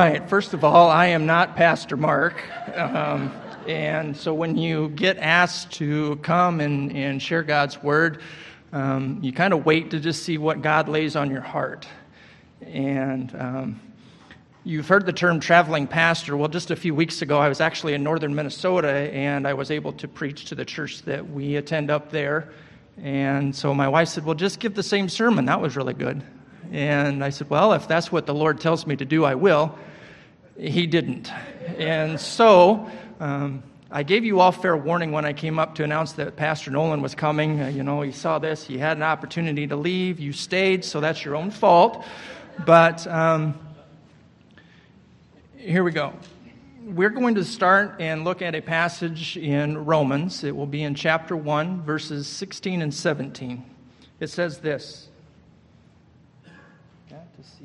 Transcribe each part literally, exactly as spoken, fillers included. right. First of all, I am not Pastor Mark. Um, and so when you get asked to come and, and share God's word, um, you kind of wait to just see what God lays on your heart. And um, you've heard the term traveling pastor. Well, just a few weeks ago, I was actually in northern Minnesota, and I was able to preach to the church that we attend up there. And so my wife said, well, just give the same sermon. That was really good. And I said, well, if that's what the Lord tells me to do, I will. He didn't. And so um, I gave you all fair warning when I came up to announce that Pastor Nolan was coming. Uh, you know, he saw this. He had an opportunity to leave. You stayed, so that's your own fault. But um, here we go. We're going to start and look at a passage in Romans. It will be in chapter one, verses sixteen and seventeen. It says this. To see.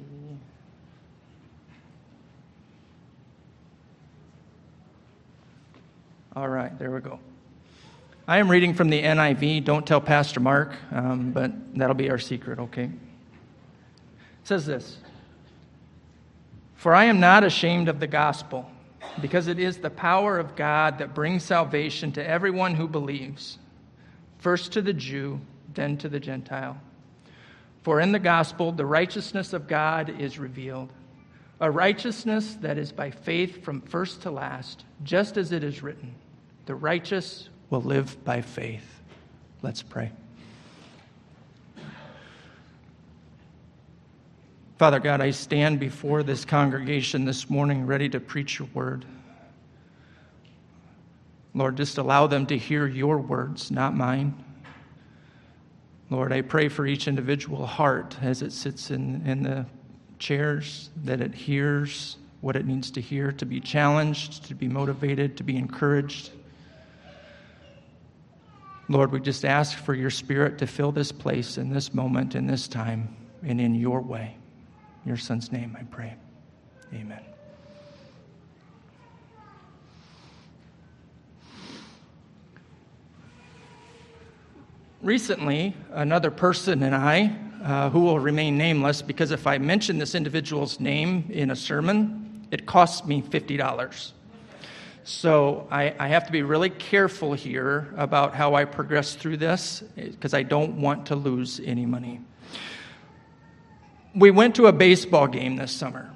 All right, there we go. I am reading from the N I V. Don't tell Pastor Mark, um, but that'll be our secret, okay? It says this. For I am not ashamed of the gospel, because it is the power of God that brings salvation to everyone who believes, first to the Jew, then to the Gentile. For in the gospel, the righteousness of God is revealed, a righteousness that is by faith from first to last, just as it is written, the righteous will live by faith. Let's pray. Father God, I stand before this congregation this morning ready to preach your word. Lord, just allow them to hear your words, not mine. Lord, I pray for each individual heart as it sits in, in the chairs, that it hears what it needs to hear, to be challenged, to be motivated, to be encouraged. Lord, we just ask for your spirit to fill this place in this moment, in this time, and in your way. In your son's name, I pray. Amen. Recently, another person and I, uh, who will remain nameless, because if I mention this individual's name in a sermon, it costs me fifty dollars. So I, I have to be really careful here about how I progress through this, because I don't want to lose any money. We went to a baseball game this summer.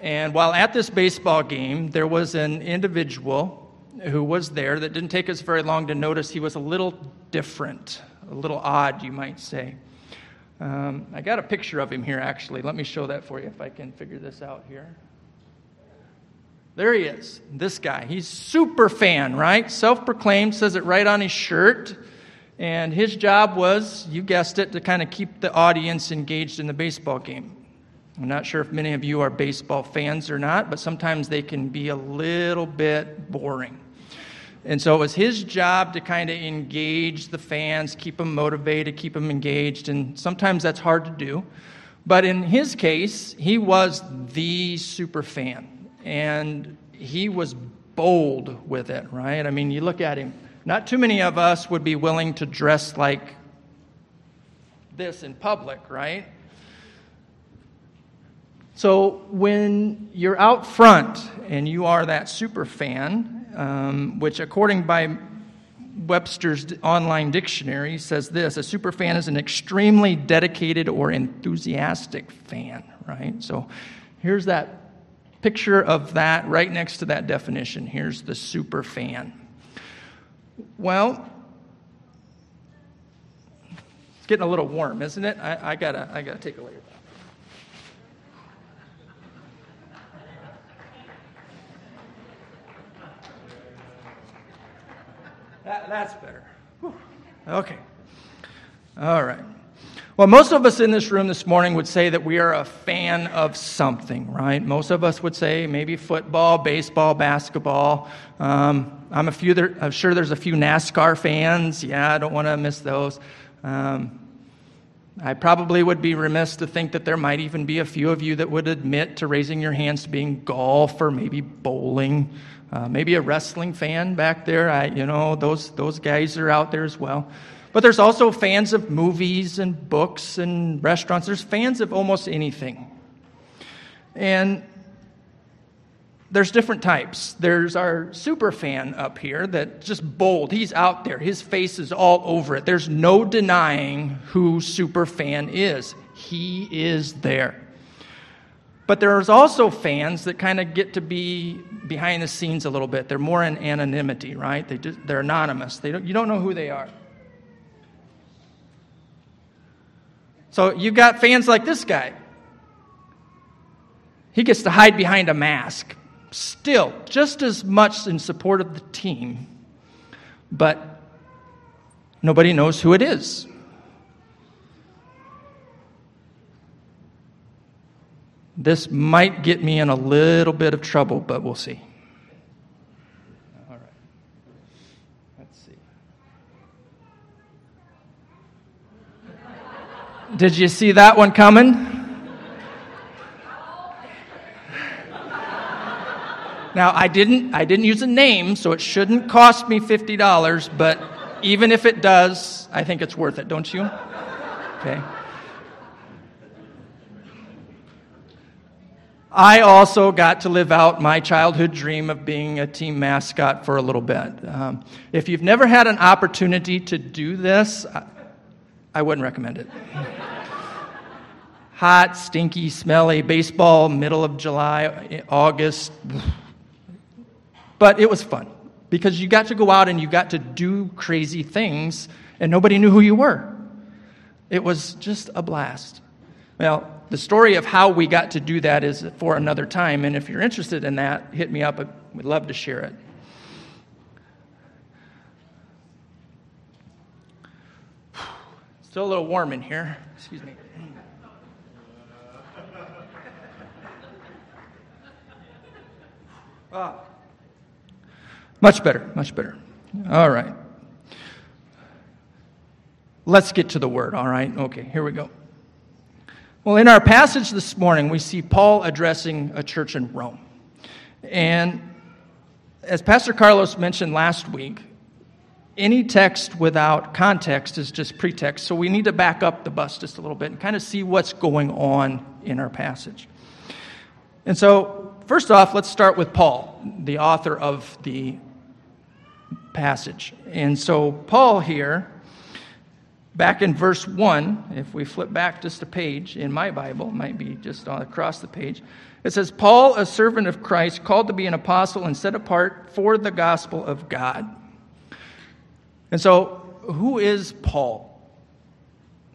And while at this baseball game, there was an individual who was there that didn't take us very long to notice he was a little different, a little odd, you might say. Um, I got a picture of him here, actually. Let me show that for you if I can figure this out here. There he is, this guy. He's super fan, right? Self-proclaimed, says it right on his shirt. And his job was, you guessed it, to kind of keep the audience engaged in the baseball game. I'm not sure if many of you are baseball fans or not, but sometimes they can be a little bit boring. And so it was his job to kind of engage the fans, keep them motivated, keep them engaged, and sometimes that's hard to do. But in his case, he was the super fan, and he was bold with it, right? I mean, you look at him. Not too many of us would be willing to dress like this in public, right? So when you're out front and you are that super fan, um, which according by Webster's online dictionary says this, a super fan is an extremely dedicated or enthusiastic fan, right? So here's that picture of that right next to that definition. Here's the super fan. Well, it's getting a little warm, isn't it? I, I gotta, I gotta take a layer. That's better. Whew. Okay. All right. Well, most of us in this room this morning would say that we are a fan of something, right? Most of us would say maybe football, baseball, basketball. Um, I'm a few. There, I'm sure there's a few NASCAR fans. Yeah, I don't want to miss those. Um, I probably would be remiss to think that there might even be a few of you that would admit to raising your hands to being golf or maybe bowling. Uh, maybe a wrestling fan back there. I, you know, those those guys are out there as well. But there's also fans of movies and books and restaurants. There's fans of almost anything. And there's different types. There's our super fan up here that's just bold. He's out there. His face is all over it. There's no denying who super fan is. He is there. But there's also fans that kind of get to be behind the scenes a little bit. They're more in anonymity, right? They just, they're anonymous. They don't, you don't know who they are. So you've got fans like this guy. He gets to hide behind a mask. Still, just as much in support of the team. But nobody knows who it is. This might get me in a little bit of trouble, but we'll see. All right. Let's see. Did you see that one coming? Now, I didn't I didn't use a name, so it shouldn't cost me fifty dollars, but even if it does, I think it's worth it, don't you? Okay. I also got to live out my childhood dream of being a team mascot for a little bit. Um, if you've never had an opportunity to do this, I, I wouldn't recommend it. Hot, stinky, smelly, baseball, middle of July, August. But it was fun because you got to go out and you got to do crazy things and nobody knew who you were. It was just a blast. Well, the story of how we got to do that is for another time, and if you're interested in that, hit me up. We'd love to share it. Still a little warm in here. Excuse me. Ah. Much better, much better. All right. Let's get to the word, all right? Okay, here we go. Well, in our passage this morning, we see Paul addressing a church in Rome. And as Pastor Carlos mentioned last week, any text without context is just pretext. So we need to back up the bus just a little bit and kind of see what's going on in our passage. And so, first off, let's start with Paul, the author of the passage. And so Paul here, back in verse one, if we flip back just a page in my Bible, it might be just across the page, it says, Paul, a servant of Christ, called to be an apostle and set apart for the gospel of God. And so, who is Paul?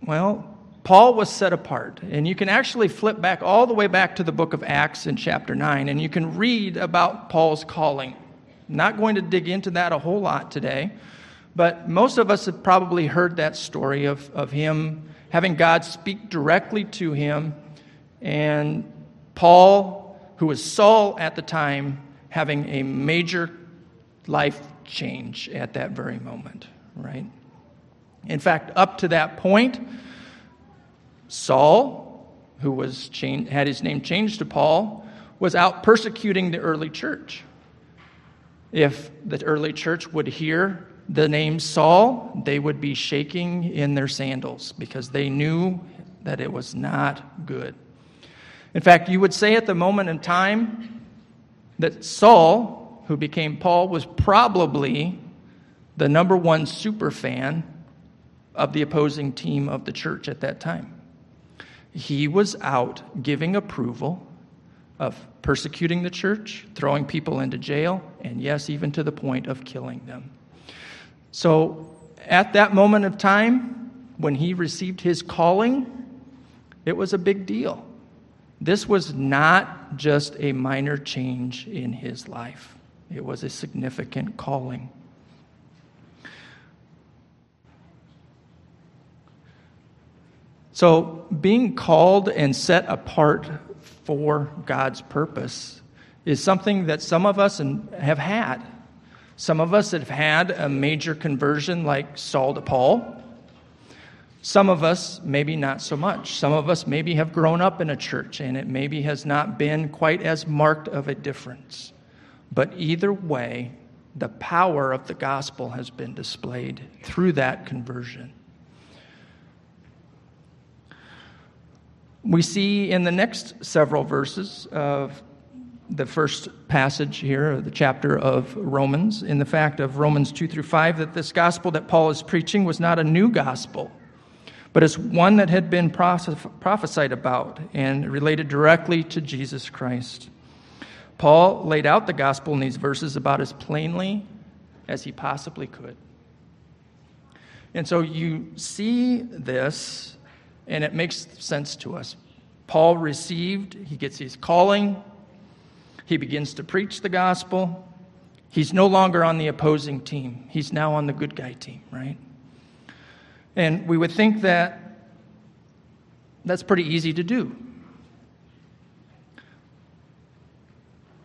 Well, Paul was set apart. And you can actually flip back all the way back to the book of Acts in chapter nine, and you can read about Paul's calling. I'm not going to dig into that a whole lot today. But most of us have probably heard that story of, of him having God speak directly to him, and Paul, who was Saul at the time, having a major life change at that very moment, right? In fact, up to that point, Saul, who was changed, had his name changed to Paul, was out persecuting the early church. If the early church would hear the name Saul, they would be shaking in their sandals because they knew that it was not good. In fact, you would say at the moment in time that Saul, who became Paul, was probably the number one super fan of the opposing team of the church at that time. He was out giving approval of persecuting the church, throwing people into jail, and yes, even to the point of killing them. So at that moment of time, when he received his calling, it was a big deal. This was not just a minor change in his life. It was a significant calling. So being called and set apart for God's purpose is something that some of us have had. Some of us have had a major conversion like Saul to Paul. Some of us, maybe not so much. Some of us maybe have grown up in a church and it maybe has not been quite as marked of a difference. But either way, the power of the gospel has been displayed through that conversion. We see in the next several verses of the first passage here, of the chapter of Romans, in the fact of Romans two through five, that this gospel that Paul is preaching was not a new gospel, but it's one that had been prophesied about and related directly to Jesus Christ. Paul laid out the gospel in these verses about as plainly as he possibly could. And so you see this, and it makes sense to us. Paul received, he gets his calling, he begins to preach the gospel. He's no longer on the opposing team. He's now on the good guy team, right? And we would think that that's pretty easy to do.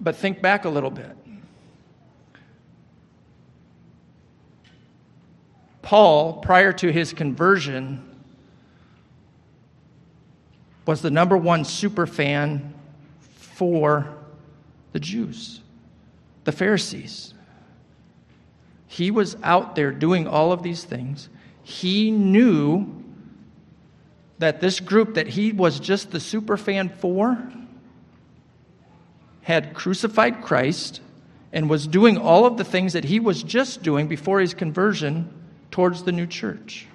But think back a little bit. Paul, prior to his conversion, was the number one super fan for the Jews, the Pharisees. He was out there doing all of these things. He knew that this group that he was just the superfan for had crucified Christ and was doing all of the things that he was just doing before his conversion towards the new church.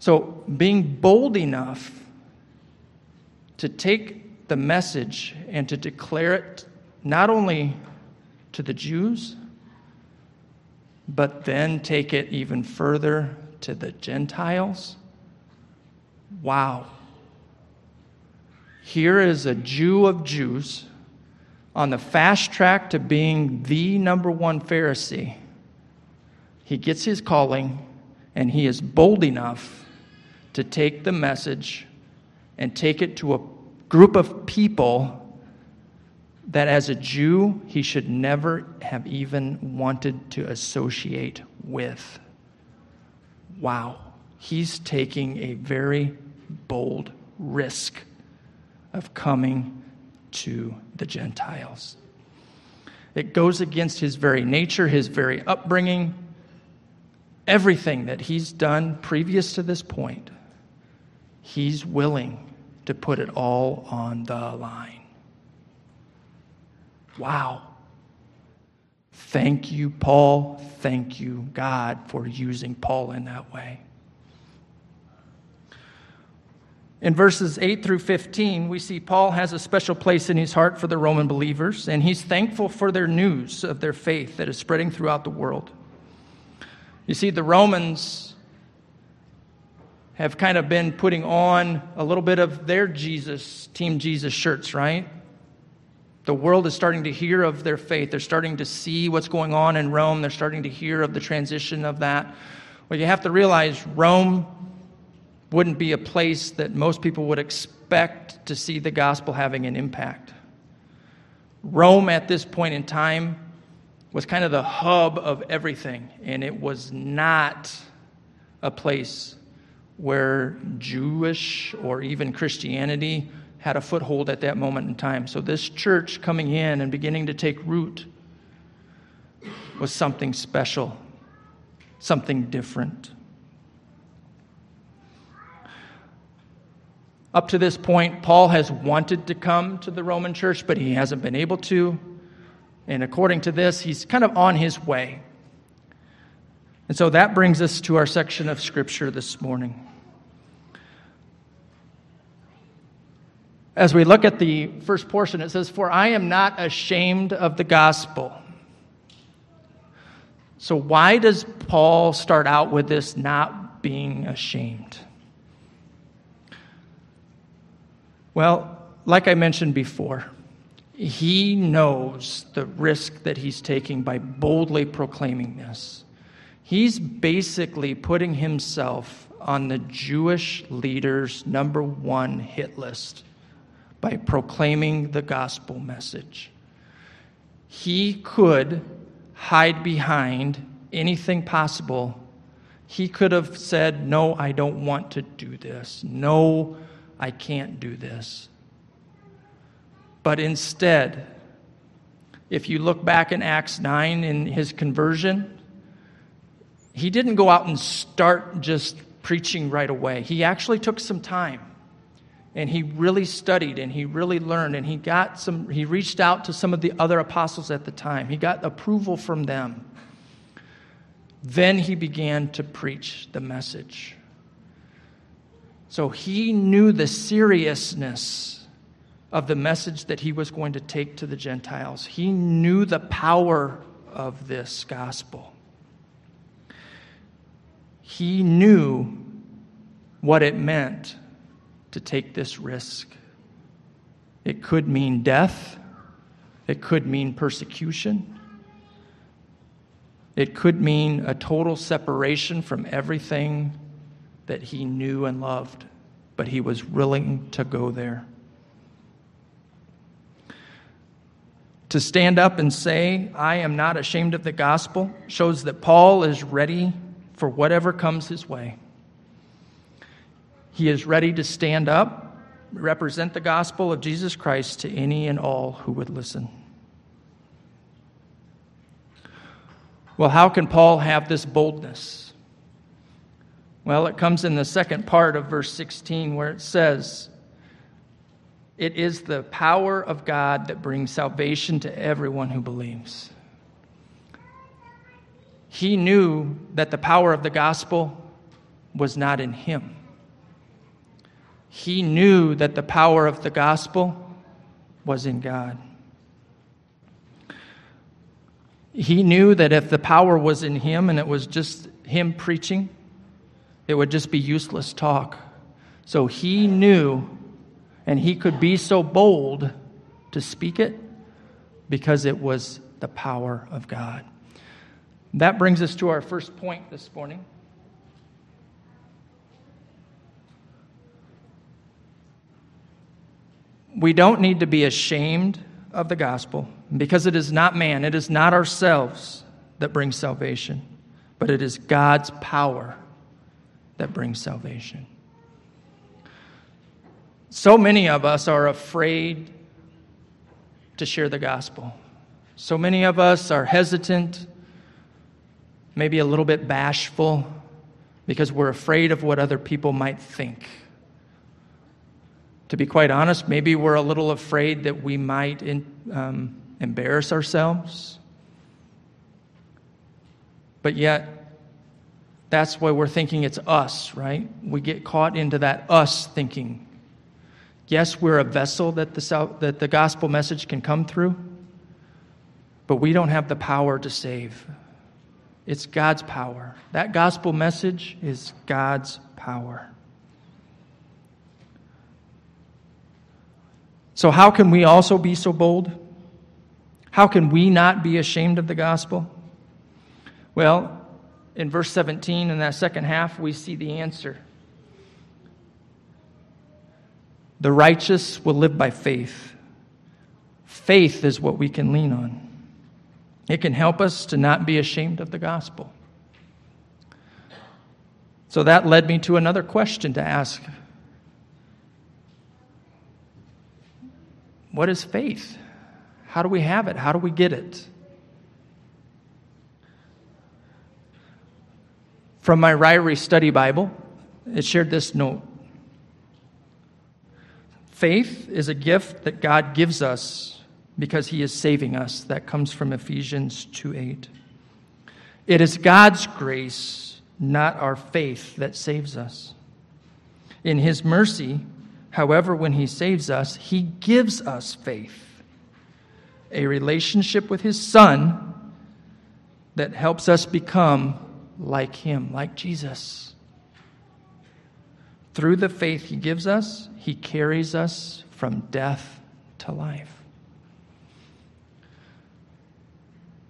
So being bold enough to take the message and to declare it not only to the Jews, but then take it even further to the Gentiles. Wow. Here is a Jew of Jews on the fast track to being the number one Pharisee. He gets his calling, and he is bold enough to take the message and take it to a group of people that as a Jew, he should never have even wanted to associate with. Wow. He's taking a very bold risk of coming to the Gentiles. It goes against his very nature, his very upbringing, everything that he's done previous to this point. He's willing to put it all on the line. Wow. Thank you, Paul. Thank you, God, for using Paul in that way. In verses eight through fifteen, we see Paul has a special place in his heart for the Roman believers, and he's thankful for their news of their faith that is spreading throughout the world. You see, the Romans have kind of been putting on a little bit of their Jesus, Team Jesus shirts, right? The world is starting to hear of their faith. They're starting to see what's going on in Rome. They're starting to hear of the transition of that. Well, you have to realize Rome wouldn't be a place that most people would expect to see the gospel having an impact. Rome at this point in time was kind of the hub of everything, and it was not a place where Jewish or even Christianity had a foothold at that moment in time. So this church coming in and beginning to take root was something special, something different. Up to this point, Paul has wanted to come to the Roman church, but he hasn't been able to. And according to this, he's kind of on his way. And so that brings us to our section of Scripture this morning. As we look at the first portion, it says, "For I am not ashamed of the gospel." So why does Paul start out with this not being ashamed? Well, like I mentioned before, he knows the risk that he's taking by boldly proclaiming this. He's basically putting himself on the Jewish leaders' number one hit list by proclaiming the gospel message. He could hide behind anything possible. He could have said, "No, I don't want to do this. No, I can't do this." But instead, if you look back in Acts nine in his conversion, he didn't go out and start just preaching right away. He actually took some time. And he really studied and he really learned and he got some, he reached out to some of the other apostles at the time. He got approval from them. Then he began to preach the message. So he knew the seriousness of the message that he was going to take to the Gentiles. He knew the power of this gospel. He knew what it meant to take this risk. It could mean death. It could mean persecution. It could mean a total separation from everything that he knew and loved, but he was willing to go there. To stand up and say, I am not ashamed of the gospel, shows that Paul is ready for whatever comes his way. He is ready to stand up, represent the gospel of Jesus Christ to any and all who would listen. Well, how can Paul have this boldness? Well, it comes in the second part of verse sixteen where it says, it is the power of God that brings salvation to everyone who believes. He knew that the power of the gospel was not in him. He knew that the power of the gospel was in God. He knew that if the power was in him and it was just him preaching, it would just be useless talk. So he knew, and he could be so bold to speak it because it was the power of God. That brings us to our first point this morning. We don't need to be ashamed of the gospel because it is not man, it is not ourselves that brings salvation, but it is God's power that brings salvation. So many of us are afraid to share the gospel. So many of us are hesitant, maybe a little bit bashful, because we're afraid of what other people might think. To be quite honest, maybe we're a little afraid that we might in, um, embarrass ourselves. But yet, that's why we're thinking it's us, right? We get caught into that us thinking. Yes, we're a vessel that the, that the gospel message can come through, but we don't have the power to save. It's God's power. That gospel message is God's power. So how can we also be so bold? How can we not be ashamed of the gospel? Well, in verse seventeen, in that second half, we see the answer. The righteous will live by faith. Faith is what we can lean on. It can help us to not be ashamed of the gospel. So that led me to another question to ask. What is faith? How do we have it? How do we get it? From my Ryrie study Bible, it shared this note. Faith is a gift that God gives us because he is saving us. That comes from Ephesians two eight. It is God's grace, not our faith, that saves us. In his mercy, however, when he saves us, he gives us faith, a relationship with his Son that helps us become like him, like Jesus. Through the faith he gives us, he carries us from death to life.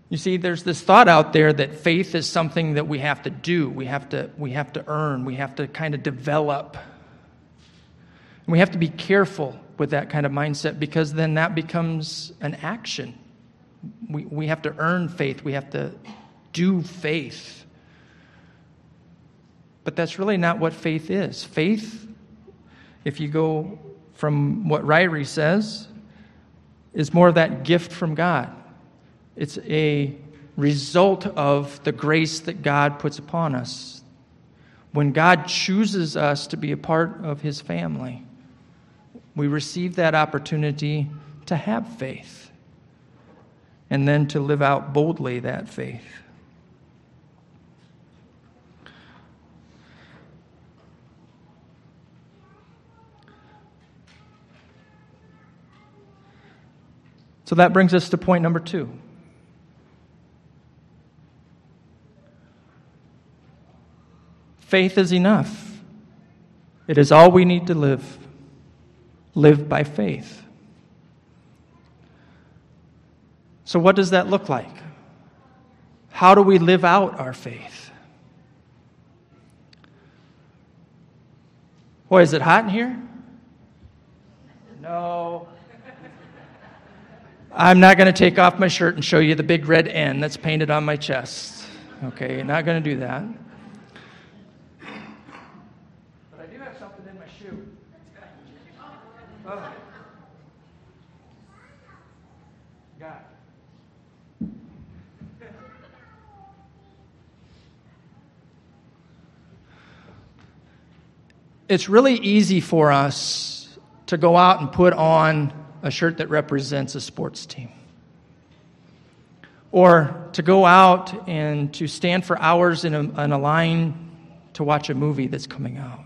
You see, there's this thought out there that faith is something that we have to do, we have to, we have to earn, we have to kind of develop. And we have to be careful with that kind of mindset because then that becomes an action. We we have to earn faith. We have to do faith. But that's really not what faith is. Faith, if you go from what Ryrie says, is more of that gift from God. It's a result of the grace that God puts upon us. When God chooses us to be a part of his family, we receive that opportunity to have faith and then to live out boldly that faith. So that brings us to point number two. Faith is enough. It is all we need to live. Live by faith. So what does that look like? How do we live out our faith? Boy, is it hot in here? No. I'm not going to take off my shirt and show you the big red N that's painted on my chest. Okay, you're not going to do that. But I do have something in my shoe. Oh. God. It's really easy for us to go out and put on a shirt that represents a sports team. Or to go out and to stand for hours in a, in a line to watch a movie that's coming out.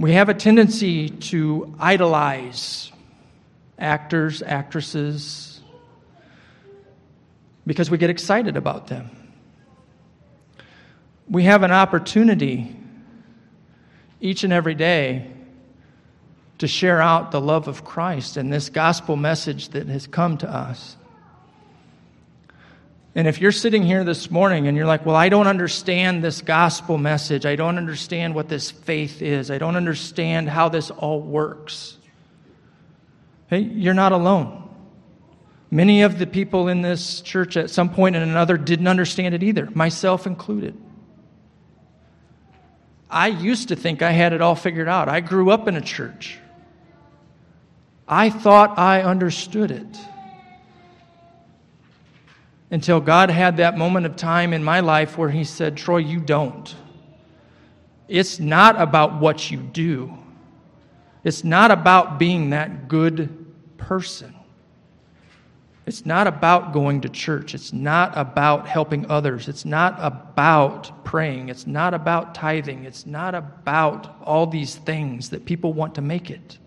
We have a tendency to idolize actors, actresses, because we get excited about them. We have an opportunity each and every day to share out the love of Christ and this gospel message that has come to us. And if you're sitting here this morning and you're like, well, I don't understand this gospel message. I don't understand what this faith is. I don't understand how this all works. Hey, you're not alone. Many of the people in this church at some point and another didn't understand it either, myself included. I used to think I had it all figured out. I grew up in a church. I thought I understood it until God had that moment of time in my life where he said, Troy, you don't. It's not about what you do. It's not about being that good person. It's not about going to church. It's not about helping others. It's not about praying. It's not about tithing. It's not about all these things that people want to make it.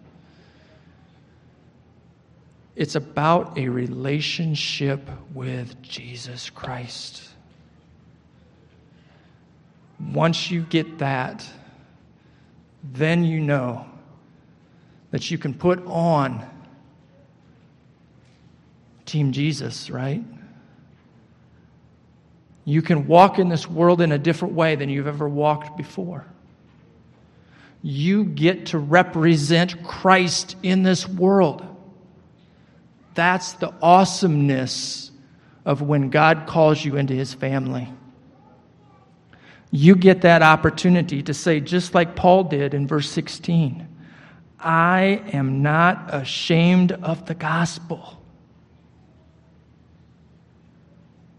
It's about a relationship with Jesus Christ. Once you get that, then you know that you can put on Team Jesus, right? You can walk in this world in a different way than you've ever walked before. You get to represent Christ in this world. That's the awesomeness of when God calls you into his family. You get that opportunity to say, just like Paul did in verse sixteen, I am not ashamed of the gospel.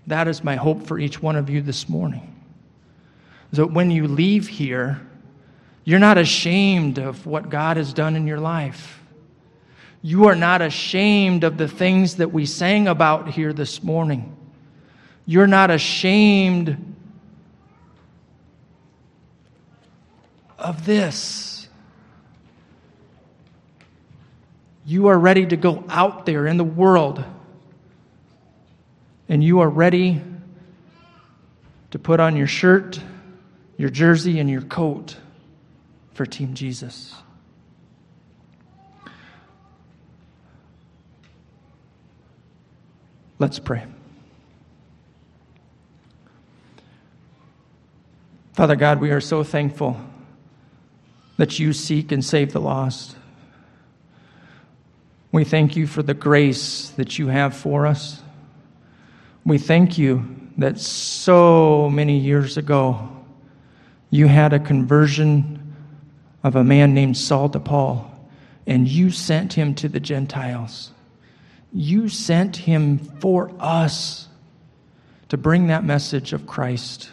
That is my hope for each one of you this morning. That when you leave here, you're not ashamed of what God has done in your life. You are not ashamed of the things that we sang about here this morning. You're not ashamed of this. You are ready to go out there in the world. And you are ready to put on your shirt, your jersey, and your coat for Team Jesus. Let's pray. Father God, we are so thankful that you seek and save the lost. We thank you for the grace that you have for us. We thank you that so many years ago, you had a conversion of a man named Saul to Paul, and you sent him to the Gentiles. You sent him for us to bring that message of Christ.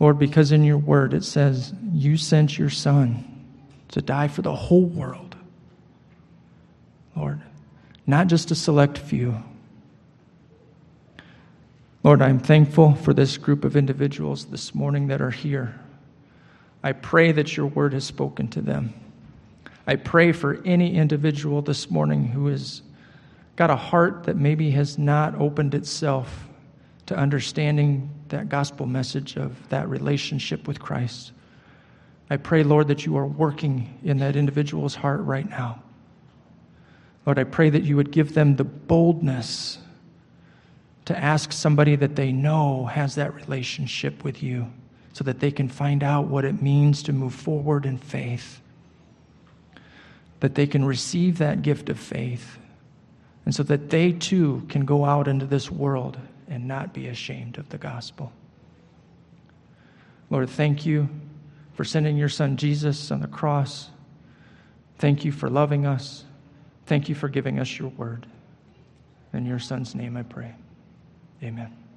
Lord, because in your word it says, you sent your son to die for the whole world, Lord, not just a select few. Lord, I'm thankful for this group of individuals this morning that are here. I pray that your word has spoken to them. I pray for any individual this morning who has got a heart that maybe has not opened itself to understanding that gospel message of that relationship with Christ. I pray, Lord, that you are working in that individual's heart right now. Lord, I pray that you would give them the boldness to ask somebody that they know has that relationship with you so that they can find out what it means to move forward in faith, that they can receive that gift of faith, and so that they too can go out into this world and not be ashamed of the gospel. Lord, thank you for sending your son Jesus on the cross. Thank you for loving us. Thank you for giving us your word. In your son's name I pray. Amen.